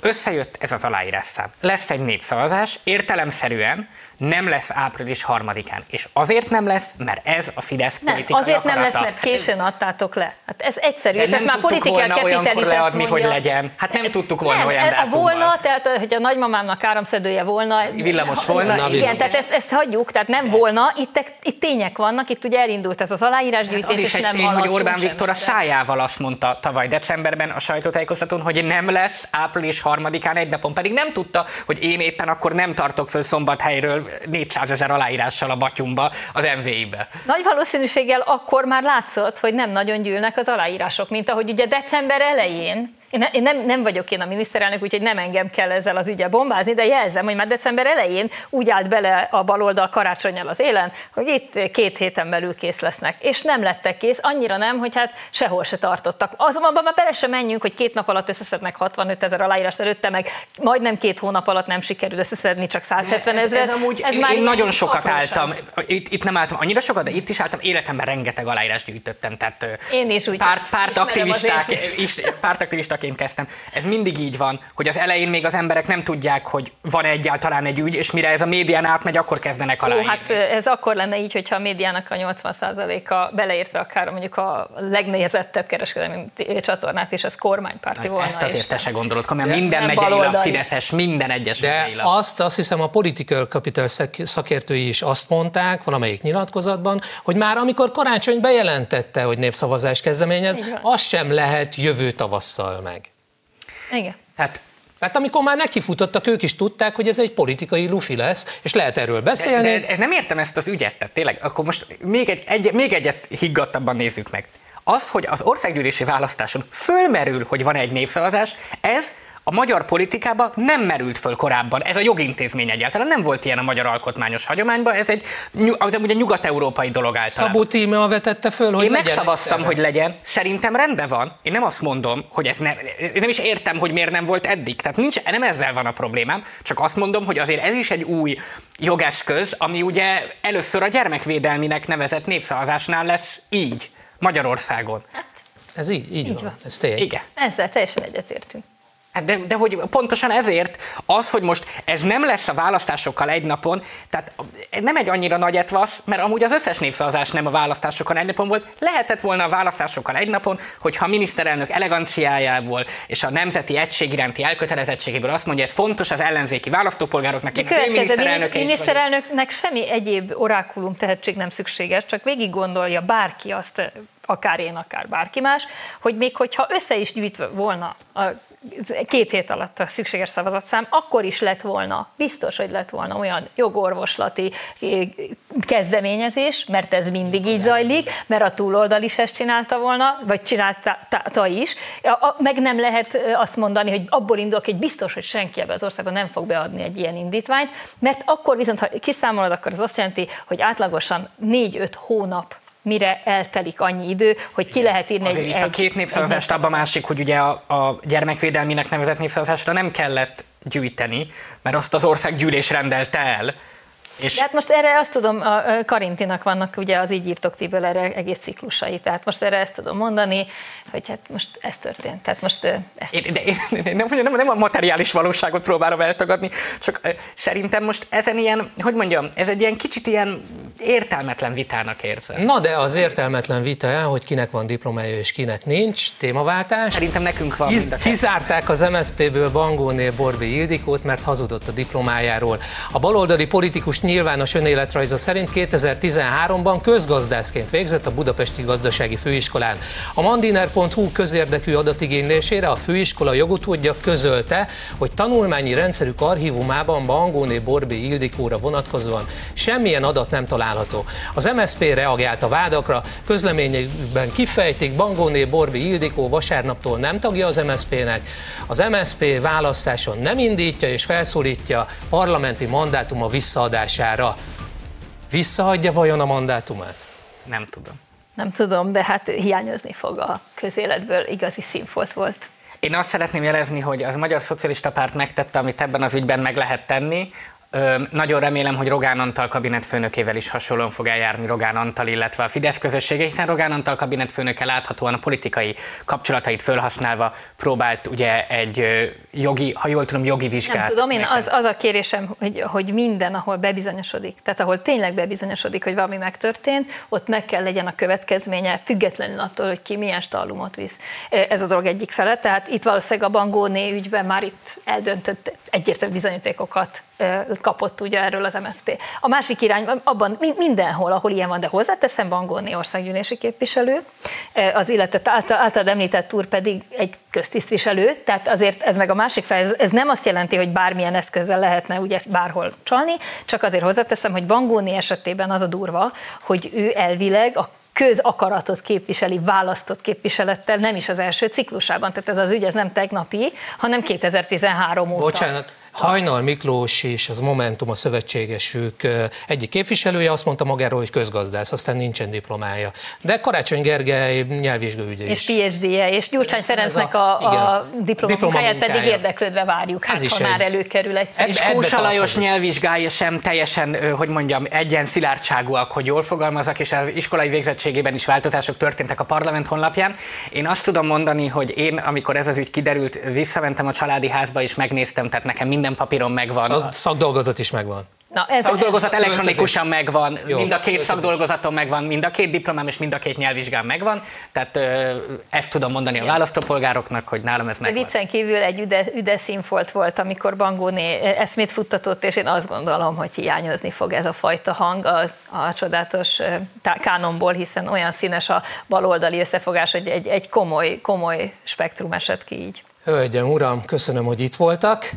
összejött ez az aláírásszám. Lesz egy népszavazás, értelemszerűen nem lesz április 3-án. És azért nem lesz, mert ez a Fidesz politikai akarata. Nem lesz, mert későn adtátok le. Hát ez egyszerű, de és ez már politikai kapitel is leadni, mondja, hogy legyen. Hát nem tudtuk volna olyan dátumban. Volna, tehát hogy a nagymamámnak áramszedője volna. Villamos volna. Igen, tehát ezt hagyjuk, tehát nem volna. Itt tények vannak, itt ugye elindult ez az aláírásgyűjtés, és nem hallottunk. Az is egy tény, hogy Orbán Viktor a szájával azt mondta tavaly decemberben a sajtótájékoztatón, hogy nem lesz április 3-án egy napon, pedig nem tudta, hogy én éppen akkor nem tartok föl Szombathelyről 400 000 aláírással a Batyumba, az MVI-be. Nagy valószínűséggel akkor már látszott, hogy nem nagyon gyűlnek az aláírások, mint ahogy ugye december elején, én nem vagyok én a miniszterelnök, úgyhogy nem engem kell ezzel az ügyel bombázni, de jelzem, hogy már december elején úgy állt bele a baloldal karácsonnyal az élen, hogy itt 2 héten belül kész lesznek. És nem lettek kész, annyira nem, hogy hát sehol se tartottak. Azonban már bele se menjünk, hogy 2 nap alatt összeszednek 65 000 aláírás előtte, meg majdnem 2 hónap alatt nem sikerül összeszedni csak 170 000. Én nagyon sokat álltam, itt nem álltam annyira sokat, de itt is álltam, életemben rengeteg aláírás gyűjtöttem. Tehát én is úgy pártaktivisták én kezdtem. Ez mindig így van, hogy az elején még az emberek nem tudják, hogy van egyáltalán egy ügy, és mire ez a médián átmegy, akkor kezdenek aláírni. Hát ez akkor lenne így, hogyha a médiának a 80%-a beleértve akár mondjuk a legnézettebb kereskedelmi csatornát, és ez kormánypárti volna. Ezt azért te se gondolod, mert minden megyei fideszes, minden egyes megyei lap. Azt hiszem a political capital szakértői is azt mondták valamelyik nyilatkozatban, hogy már amikor Karácsony bejelentette, hogy népszavazás kezdeményez, az sem lehet jövő tavasszal meg. Igen. Tehát amikor már nekifutottak, ők is tudták, hogy ez egy politikai lufi lesz, és lehet erről beszélni. De nem értem ezt az ügyet, tehát tényleg, akkor most még egyet higgadtabban nézzük meg. Az, hogy az országgyűlési választáson fölmerül, hogy van egy népszavazás, ez a magyar politikában nem merült föl korábban. Ez a jogintézmény egyáltalán nem volt ilyen a magyar alkotmányos hagyományban, ez egy ugye nyugat-európai dolog általában. Szabó Tímea vetette föl, hogy én megszavaztam, hogy legyen. Szerintem rendben van. Én nem azt mondom, hogy ez nem is értem, hogy miért nem volt eddig. Tehát nem ezzel van a problémám, csak azt mondom, hogy azért ez is egy új jogeszköz, ami ugye először a gyermekvédelminek nevezett népszavazásnál lesz így. Magyarországon. Hát, ez így van. Ez tény. Igen. Ezzel teljesen egyetértünk. Hát de hogy pontosan ezért az, hogy most ez nem lesz a választásokkal egy napon, tehát nem egy annyira nagy etvasz, mert amúgy az összes népszavazás nem a választásokkal egy napon volt, lehetett volna a választásokkal egy napon, hogyha a miniszterelnök eleganciájából és a nemzeti egység iránti elkötelezettségéből azt mondja, ez fontos az ellenzéki választópolgároknak, és az én miniszterelnöknek semmi egyéb orákulum tehetség nem szükséges, csak végig gondolja bárki azt, akár én, akár bárki más, hogy még hogyha össze is gyűjtve volna a 2 hét alatt a szükséges szavazatszám, akkor is lett volna, biztos, hogy lett volna olyan jogorvoslati kezdeményezés, mert ez mindig így zajlik, mert a túloldal is ezt csinálta volna, vagy csinálta is, meg nem lehet azt mondani, hogy abból indulok, hogy biztos, hogy senki ebben az országban nem fog beadni egy ilyen indítványt, mert akkor viszont, ha kiszámolod, akkor az azt jelenti, hogy átlagosan 4-5 hónap mire eltelik annyi idő, hogy ki lehet írni azért egy... Azért itt a két népszavazást, abban a másik, hogy ugye a gyermekvédelminek nevezett népszavazásra nem kellett gyűjteni, mert azt az országgyűlés rendelte el. És... De hát most erre azt tudom, a Karintinak vannak ugye az Így írtok tiből erre egész ciklusai, tehát most erre ezt tudom mondani, hogy hát most ez történt. Tehát most én nem a materiális valóságot próbálom eltagadni, csak szerintem most ezen ilyen, hogy mondjam, ez egy ilyen kicsit ilyen értelmetlen vitának érzem. Na de az értelmetlen vita, hogy kinek van diplomája és kinek nincs, témaváltás. Szerintem nekünk van. Kizárták az MSZP-ből Bangóné Borbély Ildikót, mert hazudott a diplomájáról. A baloldali politikus nyilvános önéletrajza szerint 2013-ban közgazdászként végzett a Budapesti Gazdasági Főiskolán. A mandiner.hu közérdekű adatigénylésére a főiskola jogutódja közölte, hogy tanulmányi rendszerük archívumában Bangóné Borbély Ildikóra vonatkozóan semmilyen adat nem található. Az MSZP reagált a vádakra, közleményükben kifejtik, Bangóné Borbély Ildikó vasárnaptól nem tagja az MSZP-nek, az MSZP választáson nem indítja és felszólítja parlamenti mandátuma visszaadására. Visszaadja vajon a mandátumát? Nem tudom. Nem tudom, de hát hiányozni fog a közéletből, igazi színfolt volt. Én azt szeretném jelezni, hogy az Magyar Szocialista Párt megtette, amit ebben az ügyben meg lehet tenni. Nagyon remélem, hogy Rogán Antal kabinetfőnökével is hasonlóan fog eljárni Rogán Antal, illetve a Fidesz közössége, hiszen Rogán Antal kabinetfőnöke láthatóan a politikai kapcsolatait fölhasználva próbált ugye egy jogi, ha jól tudom, jogi vizsgát. Nem tudom, én az a kérésem, hogy minden, ahol bebizonyosodik, tehát ahol tényleg bebizonyosodik, hogy valami megtörtént, ott meg kell legyen a következménye, függetlenül attól, hogy ki milyen stallumot visz. Ez a dolog egyik fele, tehát itt valószínűleg a Bangóné ügyben már itt eldöntött egyértelmű bizonyítékokat kapott ugye erről az MSZP. A másik irány, abban mindenhol, ahol ilyen van, de hozzáteszem, Bangóné országgyűlési képviselő, az illetett általad említett úr pedig egy köztisztviselő, tehát azért ez meg a másik fel, ez nem azt jelenti, hogy bármilyen eszközzel lehetne ugye bárhol csalni, csak azért hozzáteszem, hogy Bangóné esetében az a durva, hogy ő elvileg a közakaratot képviseli, választott képviselettel, nem is az első ciklusában, tehát ez az ügy, ez nem tegnapi, hanem 2013 óta. Bocsánat, Hajnal Miklós és az Momentum, a szövetségesük egyik képviselője azt mondta magáról, hogy közgazdász, aztán nincsen diplomája. De Karácsony Gergely nyelvvizsgaügye is. És PhD-je, és Gyurcsány Ferencnek a diplomamunkáját pedig érdeklődve várjuk, hát ha már előkerül egyszer. És Kósa Lajos nyelvvizsgája sem teljesen, hogy mondjam, egyen szilárdságúak, hogy jól fogalmazak, és az iskolai végzettségében is változások történtek a parlament honlapján. Én azt tudom mondani, hogy én, amikor ez az ügy kiderült, visszamentem a családi házba és megnéztem, tehát nekem minden papíron megvan. A szakdolgozat is megvan. Na, ez szakdolgozat elektronikusan megvan, jó, mind a két öltözés. Szakdolgozatom megvan, mind a két diplomám és mind a két nyelvvizsgám megvan, tehát ezt tudom mondani a választópolgároknak, hogy nálam ez megvan. Viccen kívül egy üde színfolt volt, amikor Bangóné eszmét futtatott, és én azt gondolom, hogy hiányozni fog ez a fajta hang a csodálatos kánonból, hiszen olyan színes a baloldali összefogás, hogy egy komoly spektrum esett ki így. Hölgyem, uram, köszönöm, hogy itt voltak.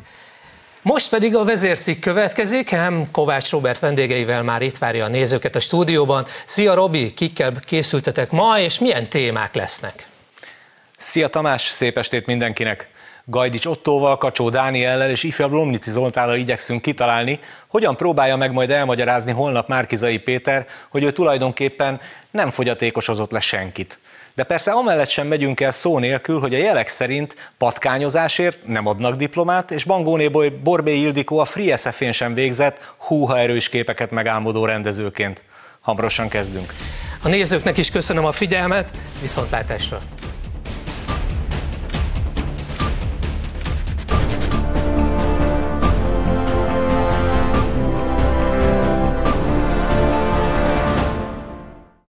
Most pedig a vezércikk következik, ám Kovács Robert vendégeivel már itt várja a nézőket a stúdióban. Szia Robi, kikkel készültetek ma, és milyen témák lesznek? Szia Tamás, szép estét mindenkinek! Gajdics Ottóval, Kacso Dániellel és Ifjabb Lomnici Zoltánnal igyekszünk kitalálni, hogyan próbálja meg majd elmagyarázni holnap Márkizai Péter, hogy ő tulajdonképpen nem fogyatékosozott le senkit. De persze amellett sem megyünk el szó nélkül, hogy a jelek szerint patkányozásért nem adnak diplomát, és Bangóné Borbély Ildikó a Free SF-én sem végzett húha erős képeket megálmodó rendezőként. Hamarosan kezdünk. A nézőknek is köszönöm a figyelmet, viszontlátásra!